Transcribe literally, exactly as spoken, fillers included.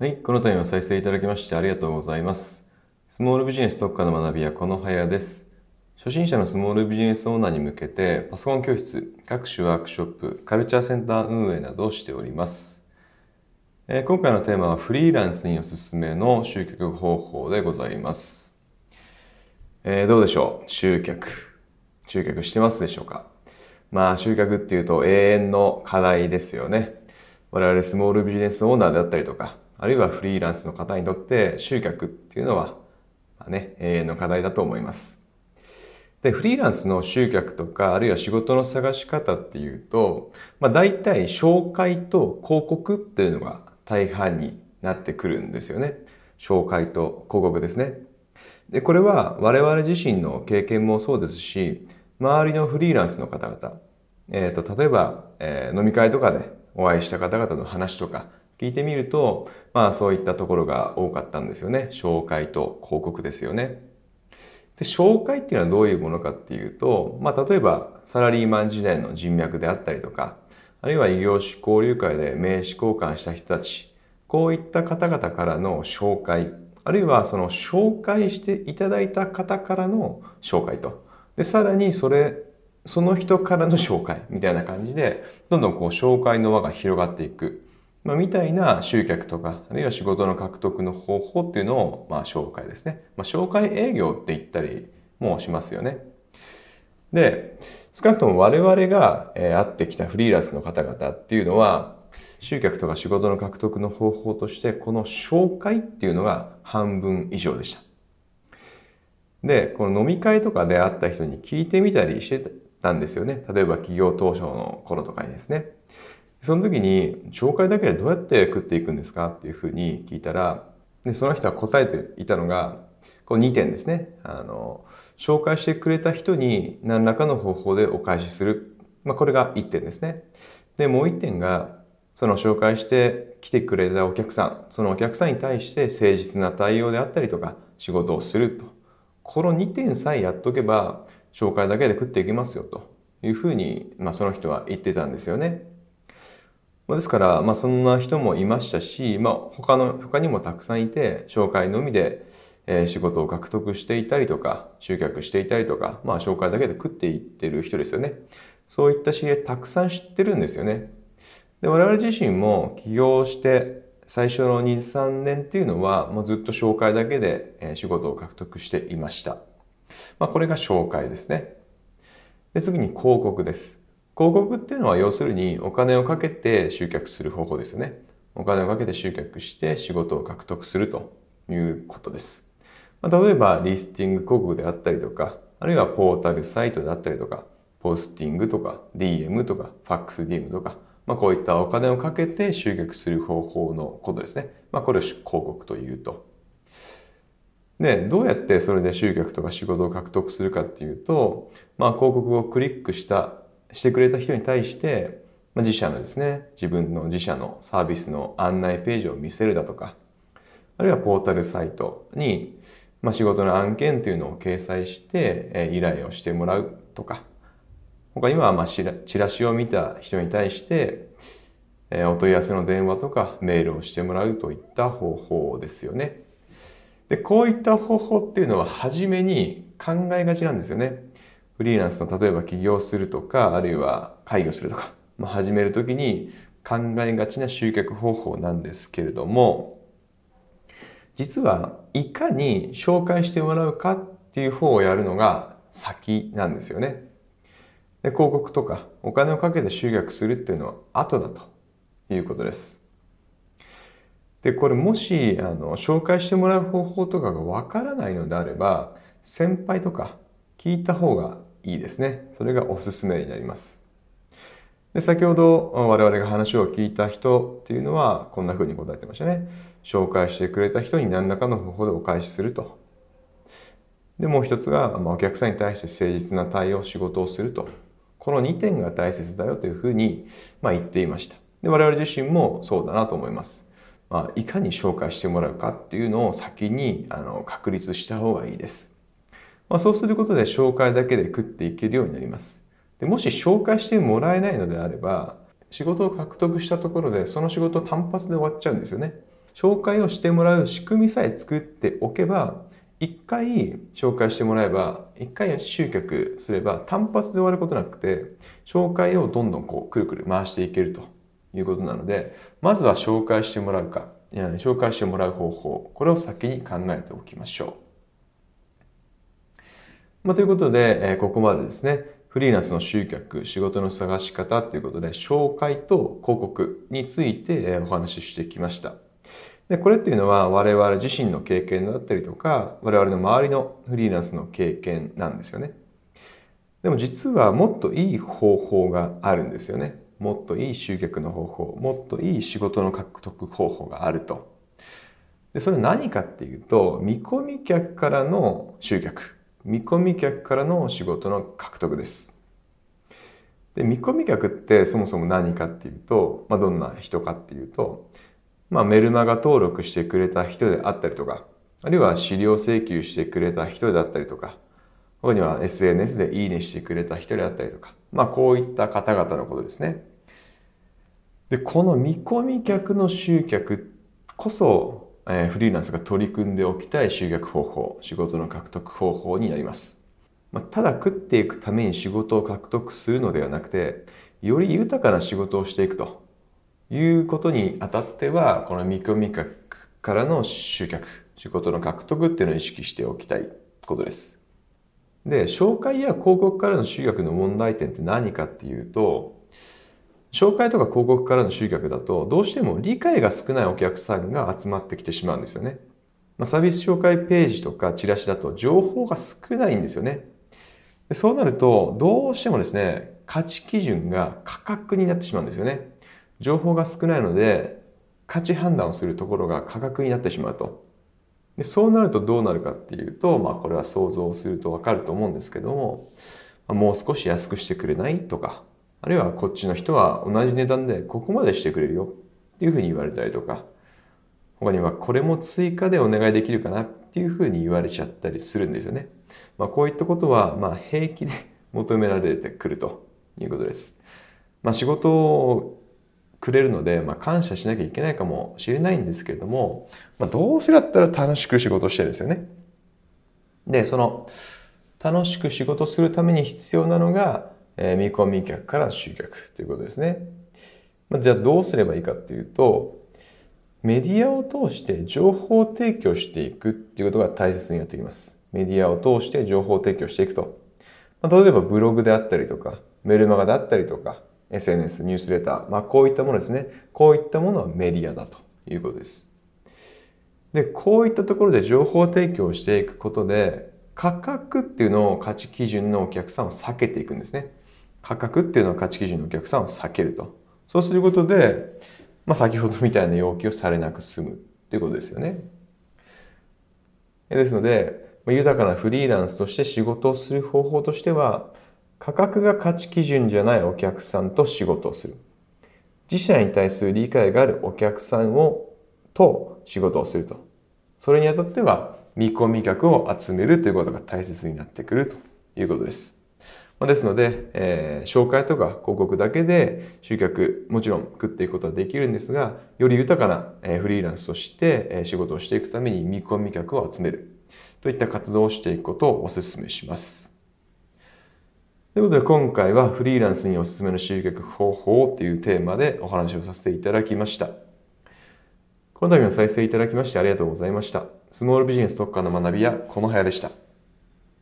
はい、この度は再生いただきましてありがとうございます。スモールビジネス特化の学びはこのはやです。初心者のスモールビジネスオーナーに向けてパソコン教室、各種ワークショップ、カルチャーセンター運営などをしております。えー、今回のテーマはフリーランスにおすすめの集客方法でございます。えー、どうでしょう？集客。集客してますでしょうか？まあ集客っていうと永遠の課題ですよね。我々スモールビジネスオーナーであったりとか、あるいはフリーランスの方にとって集客っていうのは、まあね、永遠の課題だと思います。で、フリーランスの集客とか、あるいは仕事の探し方っていうと、まあ大体紹介と広告っていうのが大半になってくるんですよね。紹介と広告ですね。で、これは我々自身の経験もそうですし、周りのフリーランスの方々、えーと、例えば、えー、飲み会とかでお会いした方々の話とか、聞いてみると、まあそういったところが多かったんですよね。紹介と広告ですよね。で、紹介っていうのはどういうものかっていうと、まあ例えばサラリーマン時代の人脈であったりとか、あるいは異業種交流会で名刺交換した人たち、こういった方々からの紹介、あるいはその紹介していただいた方からの紹介と、で、さらにそれ、その人からの紹介みたいな感じで、どんどんこう紹介の輪が広がっていく。まあ、みたいな集客とか、あるいは仕事の獲得の方法っていうのを、まあ、紹介ですね。まあ、紹介営業って言ったりもしますよね。で、少なくとも我々が会ってきたフリーランスの方々っていうのは、集客とか仕事の獲得の方法として、この紹介っていうのが半分以上でした。で、この飲み会とかで会った人に聞いてみたりしてたんですよね。例えば企業当初の頃とかにですね。その時に、紹介だけでどうやって食っていくんですかっていうふうに聞いたら、で、その人は答えていたのが、こうにてんですね。あの、紹介してくれた人に何らかの方法でお返しする。まあ、これがいってんですね。で、もういってんが、その紹介して来てくれたお客さん、そのお客さんに対して誠実な対応であったりとか、仕事をすると。このにてんさえやっとけば、紹介だけで食っていきますよ、というふうに、まあ、その人は言ってたんですよね。ですから、まあそんな人もいましたし、まあ他の、他にもたくさんいて、紹介のみで仕事を獲得していたりとか、集客していたりとか、まあ紹介だけで食っていってる人ですよね。そういった知り合いたくさん知ってるんですよね。で、我々自身も起業して最初のに、さんねんっていうのは、もうずっと紹介だけで仕事を獲得していました。まあこれが紹介ですね。で、次に広告です。広告っていうのは要するにお金をかけて集客する方法ですよね。お金をかけて集客して仕事を獲得するということです。まあ、例えばリスティング広告であったりとか、あるいはポータルサイトであったりとか、ポスティングとか ディーエム とか ファックスディーエム とか、まあ、こういったお金をかけて集客する方法のことですね。まあ、これを広告というと。で、どうやってそれで集客とか仕事を獲得するかっていうと、まあ、広告をクリックしたしてくれた人に対して、まあ、自社のですね、自分の自社のサービスの案内ページを見せるだとか、あるいはポータルサイトに、まあ、仕事の案件というのを掲載して依頼をしてもらうとか、他にはまあチラシを見た人に対して、お問い合わせの電話とかメールをしてもらうといった方法ですよね。で、こういった方法っていうのは初めに考えがちなんですよね。フリーランスの例えば起業するとか、あるいは開業するとか、まあ、始めるときに考えがちな集客方法なんですけれども、実はいかに紹介してもらうかっていう方をやるのが先なんですよね。で、広告とかお金をかけて集客するっていうのは後だということです。で、これもし、あの、紹介してもらう方法とかがわからないのであれば、先輩とか聞いた方がいいですね。それがおすすめになります。で、先ほど我々が話を聞いた人っていうのはこんな風に答えてましたね。紹介してくれた人に何らかの方法でお返しすると。で、もう一つが、まあ、お客さんに対して誠実な対応、仕事をすると。このにてんが大切だよというふうに、まあ、言っていました。で、我々自身もそうだなと思います。まあ、いかに紹介してもらうかっていうのを先にあの確立した方がいいです。まあそうすることで紹介だけで食っていけるようになります。で、もし紹介してもらえないのであれば、仕事を獲得したところでその仕事単発で終わっちゃうんですよね。紹介をしてもらう仕組みさえ作っておけば、一回紹介してもらえば、一回集客すれば単発で終わることなくて、紹介をどんどんこうくるくる回していけるということなので、まずは紹介してもらうか、紹介してもらう方法、これを先に考えておきましょう。まあ、ということで、ここまでですね、フリーランスの集客、仕事の探し方ということで、紹介と広告についてお話ししてきました。で、これっていうのは我々自身の経験だったりとか、我々の周りのフリーランスの経験なんですよね。でも実はもっといい方法があるんですよね。もっといい集客の方法、もっといい仕事の獲得方法があると。で、それは何かっていうと、見込み客からの集客、見込み客からの仕事の獲得です。で、見込み客ってそもそも何かっていうと、まあ、どんな人かっていうと、まあ、メルマガ登録してくれた人であったりとか、あるいは資料請求してくれた人であったりとか、ここには エスエヌエス でいいねしてくれた人であったりとか、まあ、こういった方々のことですね。で、この見込み客の集客こそ、えー、フリーランスが取り組んでおきたい集客方法、仕事の獲得方法になります。まあ、ただ食っていくために仕事を獲得するのではなくて、より豊かな仕事をしていくと。いうことにあたっては、この見込み客からの集客、仕事の獲得っていうのを意識しておきたいことです。で、紹介や広告からの集客の問題点って何かっていうと、紹介とか広告からの集客だと、どうしても理解が少ないお客さんが集まってきてしまうんですよね。まあ、サービス紹介ページとかチラシだと情報が少ないんですよね。で、そうなると、どうしてもですね、価値基準が価格になってしまうんですよね。情報が少ないので価値判断をするところが価格になってしまうと。で、そうなるとどうなるかっていうと、まあ、これは想像するとわかると思うんですけども、もう少し安くしてくれないとか、あるいはこっちの人は同じ値段でここまでしてくれるよっていうふうに言われたりとか、他にはこれも追加でお願いできるかなっていうふうに言われちゃったりするんですよね。まあ、こういったことはまあ平気で求められてくるということです。まあ、仕事をくれるので、まあ、感謝しなきゃいけないかもしれないんですけれども、まあ、どうせだったら楽しく仕事してるんですよね。で、その楽しく仕事するために必要なのが、えー、見込み客から集客ということですね。まあ、じゃあどうすればいいかっていうと、メディアを通して情報提供していくっていうことが大切になってきます。メディアを通して情報提供していくと。まあ、例えばブログであったりとか、メルマガであったりとか、エスエヌエス、ニュースレター、まあ、こういったものですね。こういったものはメディアだということです。で、こういったところで情報提供をしていくことで、価格っていうのを価値基準のお客さんを避けていくんですね。価格っていうのは価値基準のお客さんを避けると。そうすることで、まあ、先ほどみたいな要求をされなく済むということですよね。ですので、豊かなフリーランスとして仕事をする方法としては、価格が価値基準じゃないお客さんと仕事をする。自社に対する理解があるお客さんをと仕事をすると。それにあたっては見込み客を集めるということが大切になってくるということです。ですので、えー、紹介とか広告だけで集客、もちろん食っていくことはできるんですが、より豊かなフリーランスとして仕事をしていくために見込み客を集めるといった活動をしていくことをお勧めします。ということで、今回はフリーランスにおすすめの集客方法というテーマでお話をさせていただきました。この度も再生いただきましてありがとうございました。スモールビジネス特化の学びやこのはやでした。